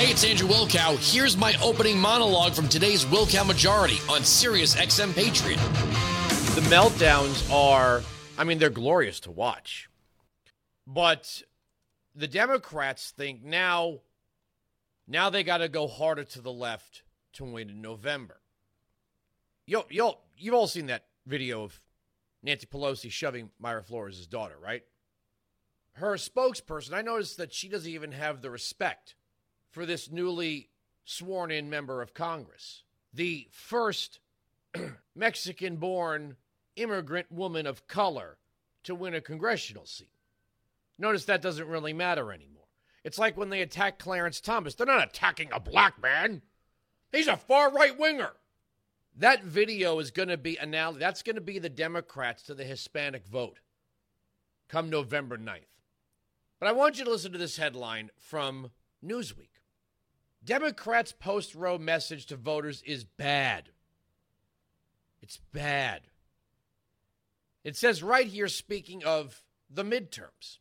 Hey, it's Andrew Wilkow. Here's my opening monologue from today's Wilkow Majority on Sirius XM Patriot. The meltdowns are, I mean, they're glorious to watch. But the Democrats think now they got to go harder to the left to win in November. You've all seen that video of Nancy Pelosi shoving Myra Flores' daughter, right? Her spokesperson, I noticed that she doesn't even have the respect for this newly sworn-in member of Congress, the first Mexican-born immigrant woman of color to win a congressional seat. Notice that doesn't really matter anymore. It's like when they attack Clarence Thomas. They're not attacking a black man. He's a far right-winger. That video is going to be analogous. That's going to be the Democrats to the Hispanic vote come November 9th. But I want you to listen to this headline from Newsweek. Democrats' post-Roe message to voters is bad. It's bad. It says right here, speaking of the midterms,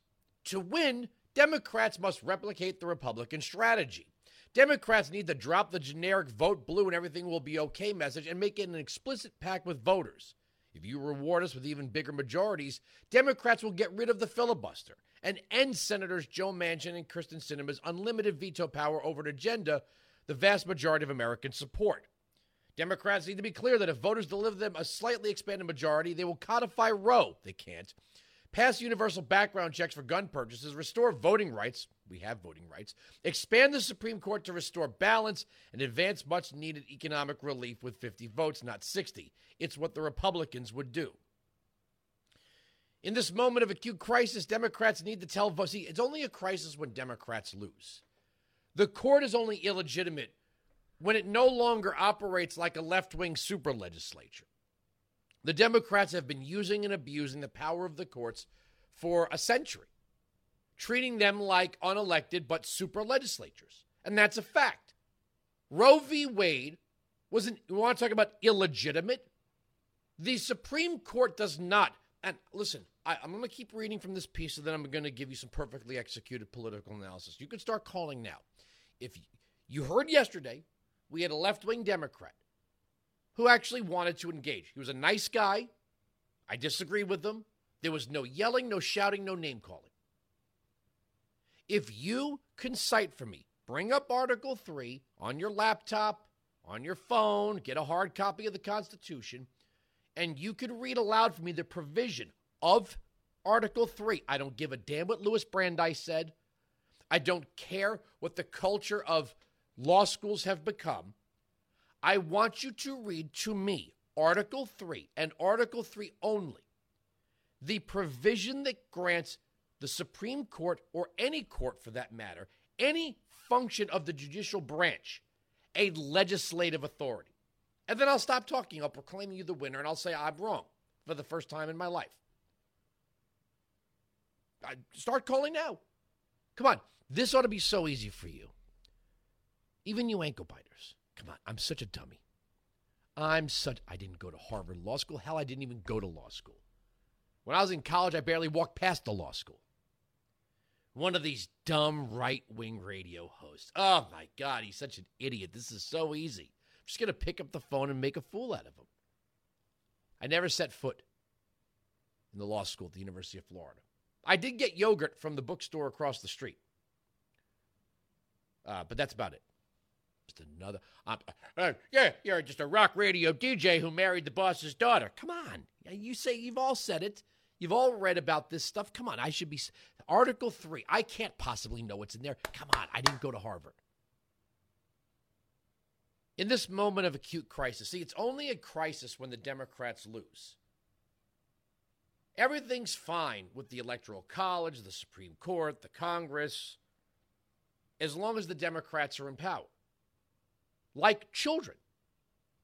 to win, Democrats must replicate the Republican strategy. Democrats need to drop the generic vote blue and everything will be okay message and make it an explicit pact with voters. If you reward us with even bigger majorities, Democrats will get rid of the filibuster and end Senators Joe Manchin and Kirsten Sinema's unlimited veto power over an agenda the vast majority of Americans support. Democrats need to be clear that if voters deliver them a slightly expanded majority, they will codify Roe. They can't. Pass universal background checks for gun purchases, restore voting rights, we have voting rights, expand the Supreme Court to restore balance, and advance much-needed economic relief with 50 votes, not 60. It's what the Republicans would do. In this moment of acute crisis, Democrats need to tell voters, see, it's only a crisis when Democrats lose. The court is only illegitimate when it no longer operates like a left-wing super legislature. The Democrats have been using and abusing the power of the courts for a century, treating them like unelected but super legislatures. And that's a fact. Roe v. Wade wasn't, we want to talk about illegitimate. The Supreme Court does not, and listen, I'm going to keep reading from this piece and then I'm going to give you some perfectly executed political analysis. You can start calling now. If you heard yesterday, we had a left-wing Democrat who actually wanted to engage. He was a nice guy. I disagreed with him. There was no yelling, no shouting, no name calling. If you can cite for me, bring up Article 3 on your laptop, on your phone, get a hard copy of the Constitution, and you could read aloud for me the provision of Article 3. I don't give a damn what Louis Brandeis said. I don't care what the culture of law schools have become. I want you to read to me Article 3 and Article 3 only, the provision that grants the Supreme Court, or any court for that matter, any function of the judicial branch, a legislative authority. And then I'll stop talking. I'll proclaim you the winner and I'll say I'm wrong for the first time in my life. Start calling now. Come on. This ought to be so easy for you. Even you ankle biters. Come on, I'm such a dummy. I didn't go to Harvard Law School. Hell, I didn't even go to law school. When I was in college, I barely walked past the law school. One of these dumb right-wing radio hosts. Oh, my God, he's such an idiot. This is so easy. I'm just going to pick up the phone and make a fool out of him. I never set foot in the law school at the University of Florida. I did get yogurt from the bookstore across the street. But that's about it. Another, you're just a rock radio DJ who married the boss's daughter. Come on. You say you've all said it. You've all read about this stuff. Come on. I should be Article 3. I can't possibly know what's in there. Come on. I didn't go to Harvard. In this moment of acute crisis, see, it's only a crisis when the Democrats lose. Everything's fine with the Electoral College, the Supreme Court, the Congress, as long as the Democrats are in power. Like children.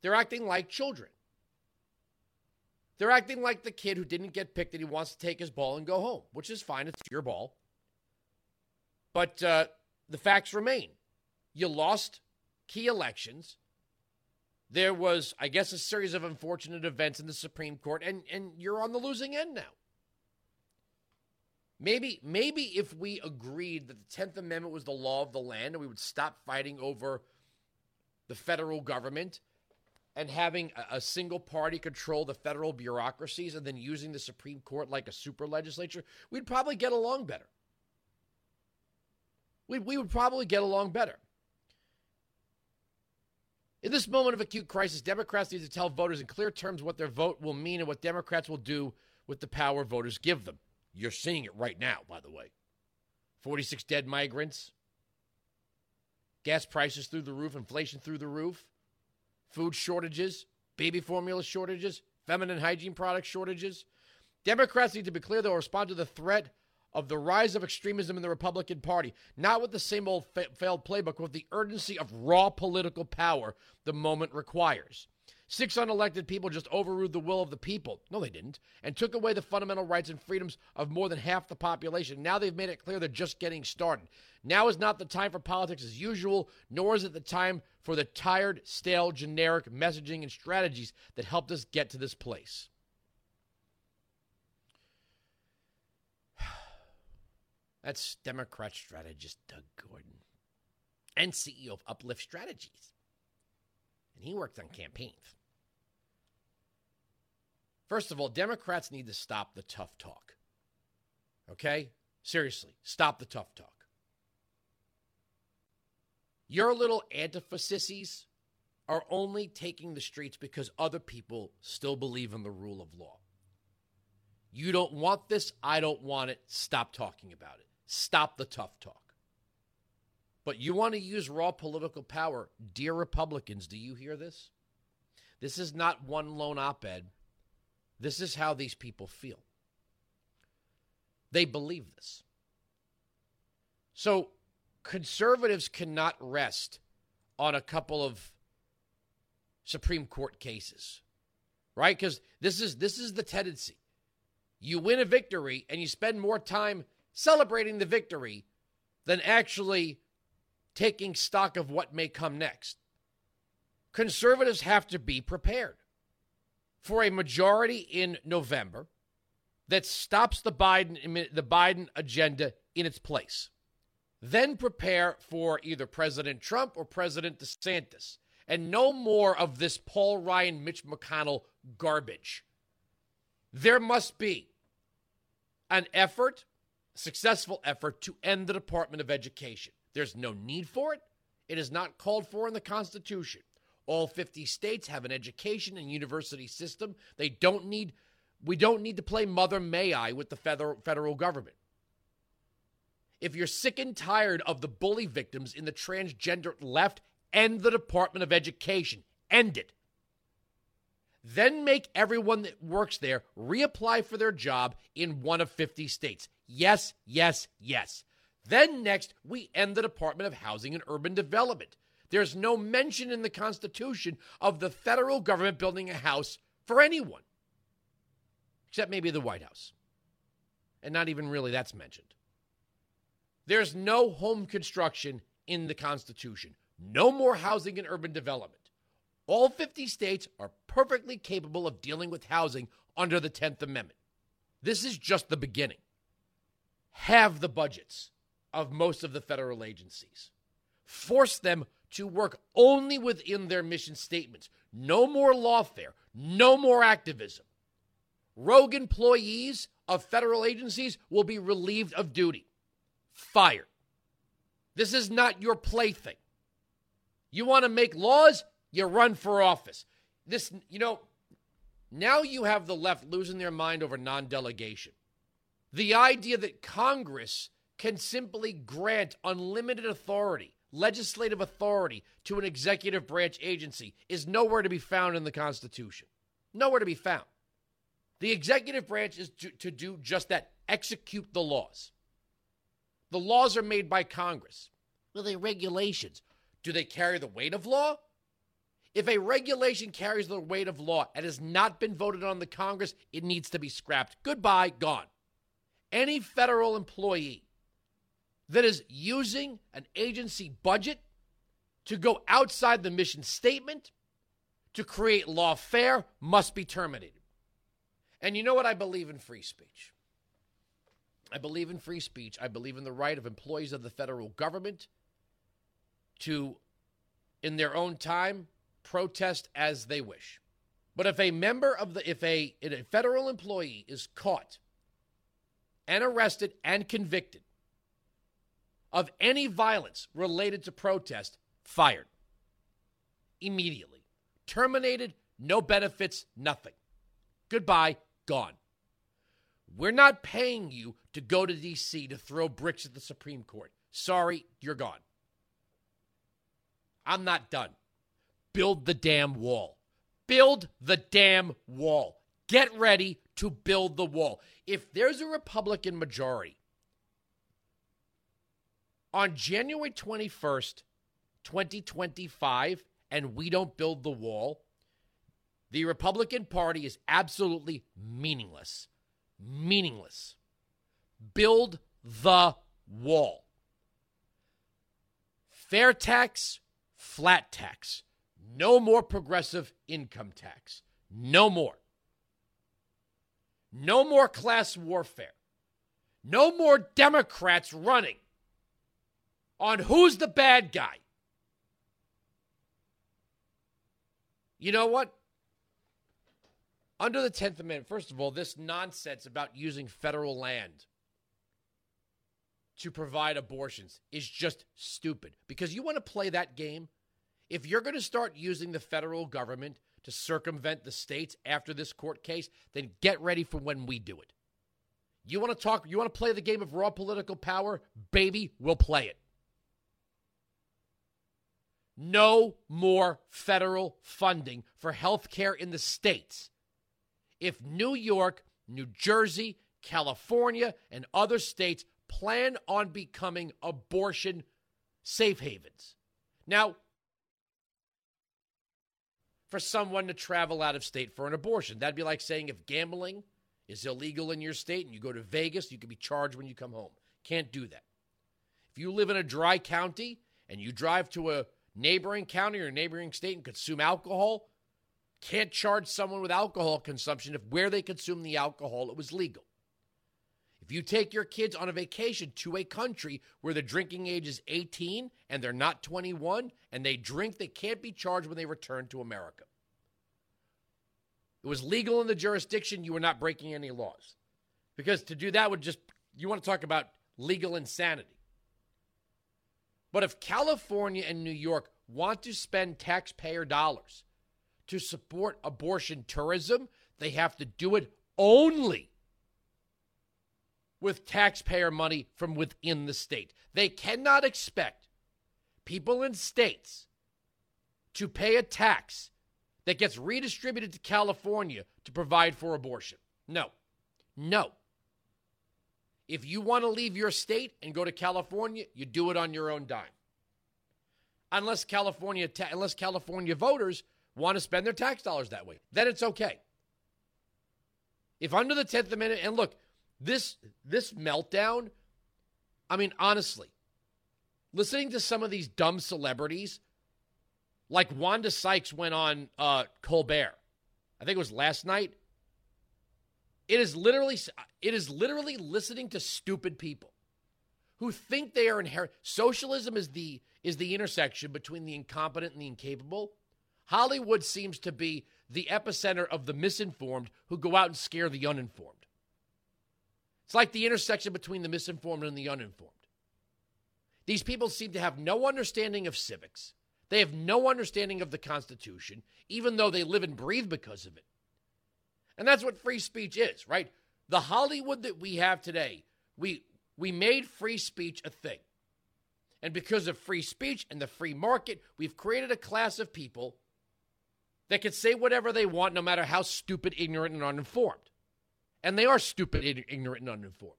They're acting like children. They're acting like the kid who didn't get picked and he wants to take his ball and go home, which is fine. It's your ball. But the facts remain. You lost key elections. There was, I guess, a series of unfortunate events in the Supreme Court, and you're on the losing end now. Maybe if we agreed that the 10th Amendment was the law of the land and we would stop fighting over the federal government and having a single party control the federal bureaucracies and then using the Supreme Court like a super legislature, we'd probably get along better. We would probably get along better. In this moment of acute crisis, Democrats need to tell voters in clear terms what their vote will mean and what Democrats will do with the power voters give them. You're seeing it right now, by the way. 46 dead migrants. Gas prices through the roof. Inflation through the roof. Food shortages. Baby formula shortages. Feminine hygiene product shortages. Democrats need to be clear they'll respond to the threat of the rise of extremism in the Republican Party, not with the same old failed playbook, with the urgency of raw political power the moment requires. 6 unelected people just overruled the will of the people. No, they didn't. And took away the fundamental rights and freedoms of more than half the population. Now they've made it clear they're just getting started. Now is not the time for politics as usual, nor is it the time for the tired, stale, generic messaging and strategies that helped us get to this place. That's Democrat strategist Doug Gordon and CEO of Uplift Strategies. And he worked on campaigns. First of all, Democrats need to stop the tough talk. Okay? Seriously, stop the tough talk. Your little Antifa sissies are only taking the streets because other people still believe in the rule of law. You don't want this. I don't want it. Stop talking about it. Stop the tough talk. But you want to use raw political power. Dear Republicans, do you hear this? This is not one lone op-ed. This is how these people feel. They believe this. So conservatives cannot rest on a couple of Supreme Court cases, right? Because this is the tendency. You win a victory and you spend more time celebrating the victory than actually taking stock of what may come next. Conservatives have to be prepared for a majority in November that stops the Biden agenda in its place. Then prepare for either President Trump or President DeSantis. And no more of this Paul Ryan, Mitch McConnell garbage. There must be an effort, successful effort, to end the Department of Education. There's no need for it. It is not called for in the Constitution. All 50 states have an education and university system. We don't need to play Mother May I with the federal government. If you're sick and tired of the bully victims in the transgender left, end the Department of Education. End it. Then make everyone that works there reapply for their job in one of 50 states. Yes, yes, yes. Then next, we end the Department of Housing and Urban Development. There's no mention in the Constitution of the federal government building a house for anyone, except maybe the White House. And not even really that's mentioned. There's no home construction in the Constitution. No more housing and urban development. All 50 states are perfectly capable of dealing with housing under the 10th Amendment. This is just the beginning. Halve the budgets of most of the federal agencies. Force them to work only within their mission statements. No more lawfare. No more activism. Rogue employees of federal agencies will be relieved of duty. Fired. This is not your plaything. You want to make laws? You run for office. This, now you have the left losing their mind over non-delegation. The idea that Congress can simply grant unlimited authority, legislative authority, to an executive branch agency is nowhere to be found in the Constitution. Nowhere to be found. The executive branch is to do just that, execute the laws. The laws are made by Congress. Well, they regulations. Do they carry the weight of law? If a regulation carries the weight of law and has not been voted on the Congress, it needs to be scrapped. Goodbye, gone. Any federal employee that is using an agency budget to go outside the mission statement to create lawfare must be terminated. And you know what? I believe in free speech. I believe in free speech. I believe in the right of employees of the federal government to, in their own time, protest as they wish. But if a member of the, if a federal employee is caught and arrested and convicted of any violence related to protest, fired immediately, terminated, no benefits, nothing. Goodbye, gone. We're not paying you to go to D.C. to throw bricks at the Supreme Court. Sorry, you're gone. I'm not done. Build the damn wall. Build the damn wall. Get ready to build the wall. If there's a Republican majority on January 21st, 2025, and we don't build the wall, the Republican Party is absolutely meaningless. Meaningless. Build the wall. Fair tax, flat tax. No more progressive income tax. No more. No more class warfare. No more Democrats running on who's the bad guy. You know what? Under the 10th Amendment, first of all, this nonsense about using federal land to provide abortions is just stupid. Because you want to play that game? If you're going to start using the federal government to circumvent the states after this court case, then get ready for when we do it. You want to talk, you want to play the game of raw political power? Baby, we'll play it. No more federal funding for health care in the states. If New York, New Jersey, California, and other states plan on becoming abortion safe havens. Now, for someone to travel out of state for an abortion, that'd be like saying if gambling is illegal in your state and you go to Vegas, you could be charged when you come home. Can't do that. If you live in a dry county and you drive to a neighboring county or a neighboring state and consume alcohol, can't charge someone with alcohol consumption if where they consume the alcohol, it was legal. If you take your kids on a vacation to a country where the drinking age is 18 and they're not 21 and they drink, they can't be charged when they return to America. It was legal in the jurisdiction. You were not breaking any laws. Because to do that would just, you want to talk about legal insanity. But if California and New York want to spend taxpayer dollars to support abortion tourism, they have to do it only with taxpayer money from within the state. They cannot expect people in states to pay a tax that gets redistributed to California to provide for abortion. No. No. If you want to leave your state and go to California, you do it on your own dime. Unless California voters want to spend their tax dollars that way, then it's okay. If under the 10th Amendment, and look, this meltdown, I mean, honestly, listening to some of these dumb celebrities, like Wanda Sykes went on Colbert, I think it was last night. It is literally listening to stupid people who think they are inherent. Socialism is the intersection between the incompetent and the incapable. Hollywood seems to be the epicenter of the misinformed who go out and scare the uninformed. It's like the intersection between the misinformed and the uninformed. These people seem to have no understanding of civics. They have no understanding of the Constitution, even though they live and breathe because of it. And that's what free speech is, right? The Hollywood that we have today, we made free speech a thing. And because of free speech and the free market, we've created a class of people that can say whatever they want, no matter how stupid, ignorant, and uninformed. And they are stupid, ignorant, and uninformed.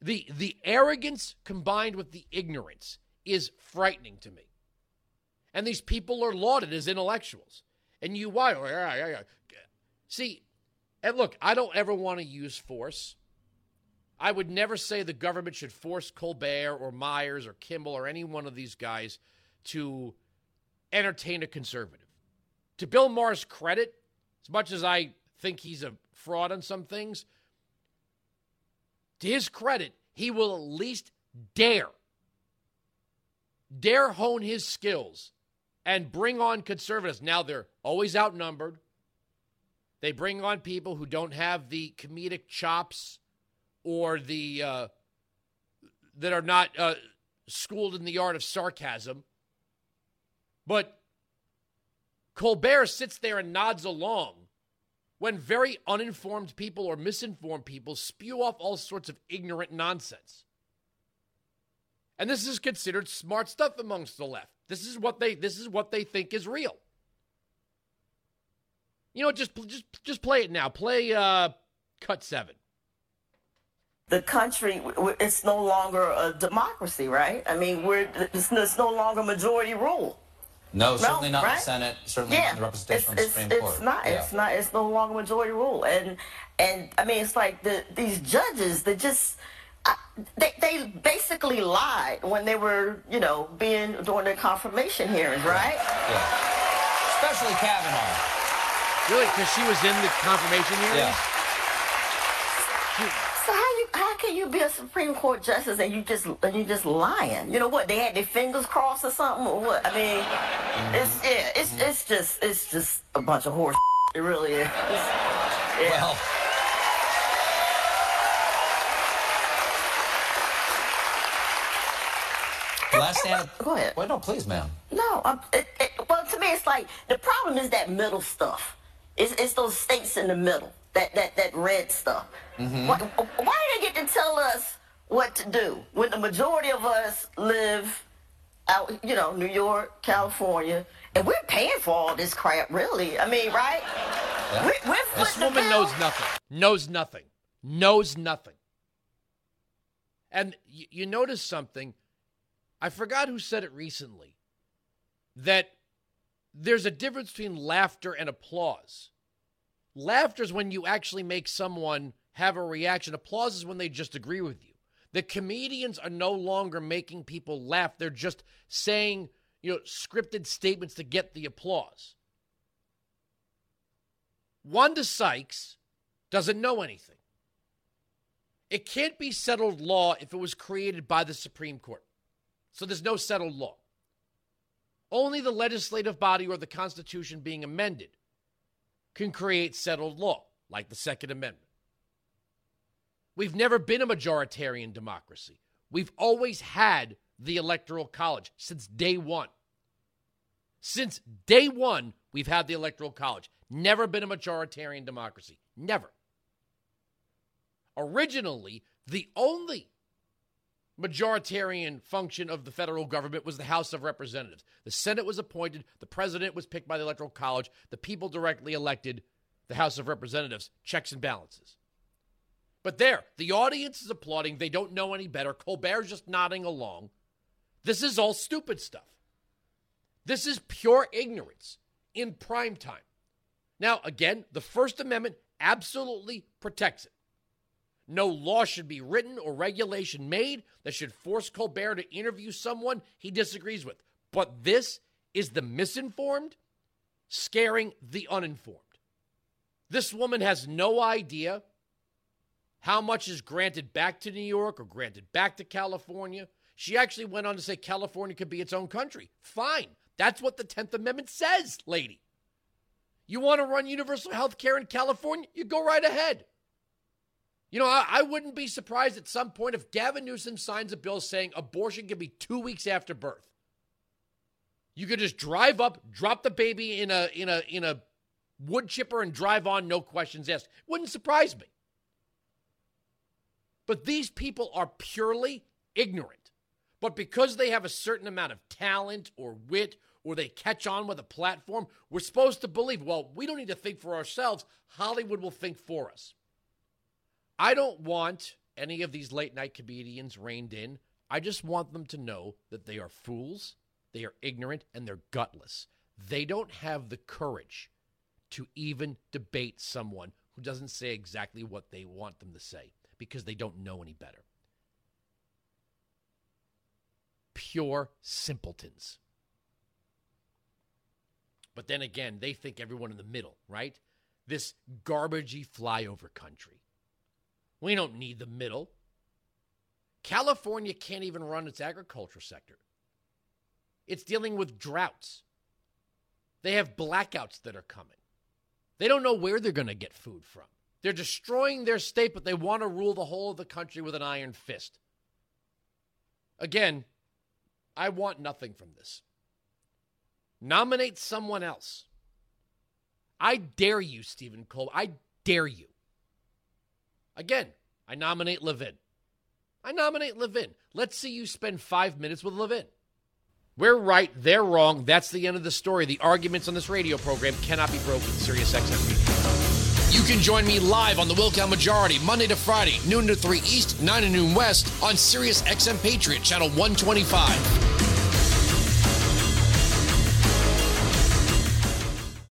The arrogance combined with the ignorance is frightening to me. And these people are lauded as intellectuals. And you, why? See, and look, I don't ever want to use force. I would never say the government should force Colbert or Myers or Kimmel or any one of these guys to entertain a conservative. To Bill Maher's credit, as much as I think he's a fraud on some things, to his credit, he will at least dare hone his skills and bring on conservatives. Now, they're always outnumbered. They bring on people who don't have the comedic chops or the that are not schooled in the art of sarcasm. But Colbert sits there and nods along when very uninformed people or misinformed people spew off all sorts of ignorant nonsense. And this is considered smart stuff amongst the left. This is what they think is real. You know, just play it now. Play cut 7. The country, it's no longer a democracy, right? I mean, it's no longer majority rule. No, certainly not right? The Senate, certainly not the representation of the Supreme Court. It's no longer majority rule. And I mean, it's like these judges that just, they basically lied when they were, you know, during their confirmation hearings, right? Yeah. Especially Kavanaugh. Really? Because she was in the confirmation hearings? Yeah. So how can you be a Supreme Court justice and you just lying? You know what? They had their fingers crossed or something or what? I mean, it's just a bunch of horse. It really is. Yeah. Well, last stand. Go ahead. Well, no, please, ma'am. No, to me, it's like the problem is that middle stuff. It's those states in the middle. That red stuff. Mm-hmm. Why do they get to tell us what to do when the majority of us live out, you know, New York, California, and we're paying for all this crap, really? I mean, right? Yeah. We're this woman knows nothing. And you notice something. I forgot who said it recently, that there's a difference between laughter and applause. Laughter is when you actually make someone have a reaction. Applause is when they just agree with you. The comedians are no longer making people laugh. They're just saying, you know, scripted statements to get the applause. Wanda Sykes doesn't know anything. It can't be settled law if it was created by the Supreme Court. So there's no settled law. Only the legislative body or the Constitution being amended can create settled law, like the Second Amendment. We've never been a majoritarian democracy. We've always had the Electoral College since day one. Since day one, we've had the Electoral College. Never been a majoritarian democracy. Never. Originally, the only majoritarian function of the federal government was the House of Representatives. The Senate was appointed. The president was picked by the Electoral College. The people directly elected the House of Representatives. Checks and balances. But there, the audience is applauding. They don't know any better. Colbert's just nodding along. This is all stupid stuff. This is pure ignorance in prime time. Now, again, the First Amendment absolutely protects it. No law should be written or regulation made that should force Colbert to interview someone he disagrees with. But this is the misinformed scaring the uninformed. This woman has no idea how much is granted back to New York or granted back to California. She actually went on to say California could be its own country. Fine. That's what the 10th Amendment says, lady. You want to run universal health care in California? You go right ahead. You know, I wouldn't be surprised at some point if Gavin Newsom signs a bill saying abortion can be 2 weeks after birth. You could just drive up, drop the baby in a wood chipper and drive on, no questions asked. Wouldn't surprise me. But these people are purely ignorant. But because they have a certain amount of talent or wit or they catch on with a platform, we're supposed to believe, well, we don't need to think for ourselves. Hollywood will think for us. I don't want any of these late-night comedians reined in. I just want them to know that they are fools, they are ignorant, and they're gutless. They don't have the courage to even debate someone who doesn't say exactly what they want them to say because they don't know any better. Pure simpletons. But then again, they think everyone in the middle, right? This garbagey flyover country. We don't need the middle. California can't even run its agriculture sector. It's dealing with droughts. They have blackouts that are coming. They don't know where they're going to get food from. They're destroying their state, but they want to rule the whole of the country with an iron fist. Again, I want nothing from this. Nominate someone else. I dare you, Stephen Colbert. I dare you. Again, I nominate Levin. I nominate Levin. Let's see you spend 5 minutes with Levin. We're right. They're wrong. That's the end of the story. The arguments on this radio program cannot be broken. Sirius XM. You can join me live on the Wilkow Majority, Monday to Friday, noon to 3 East, 9 to noon West, on Sirius XM Patriot, channel 125.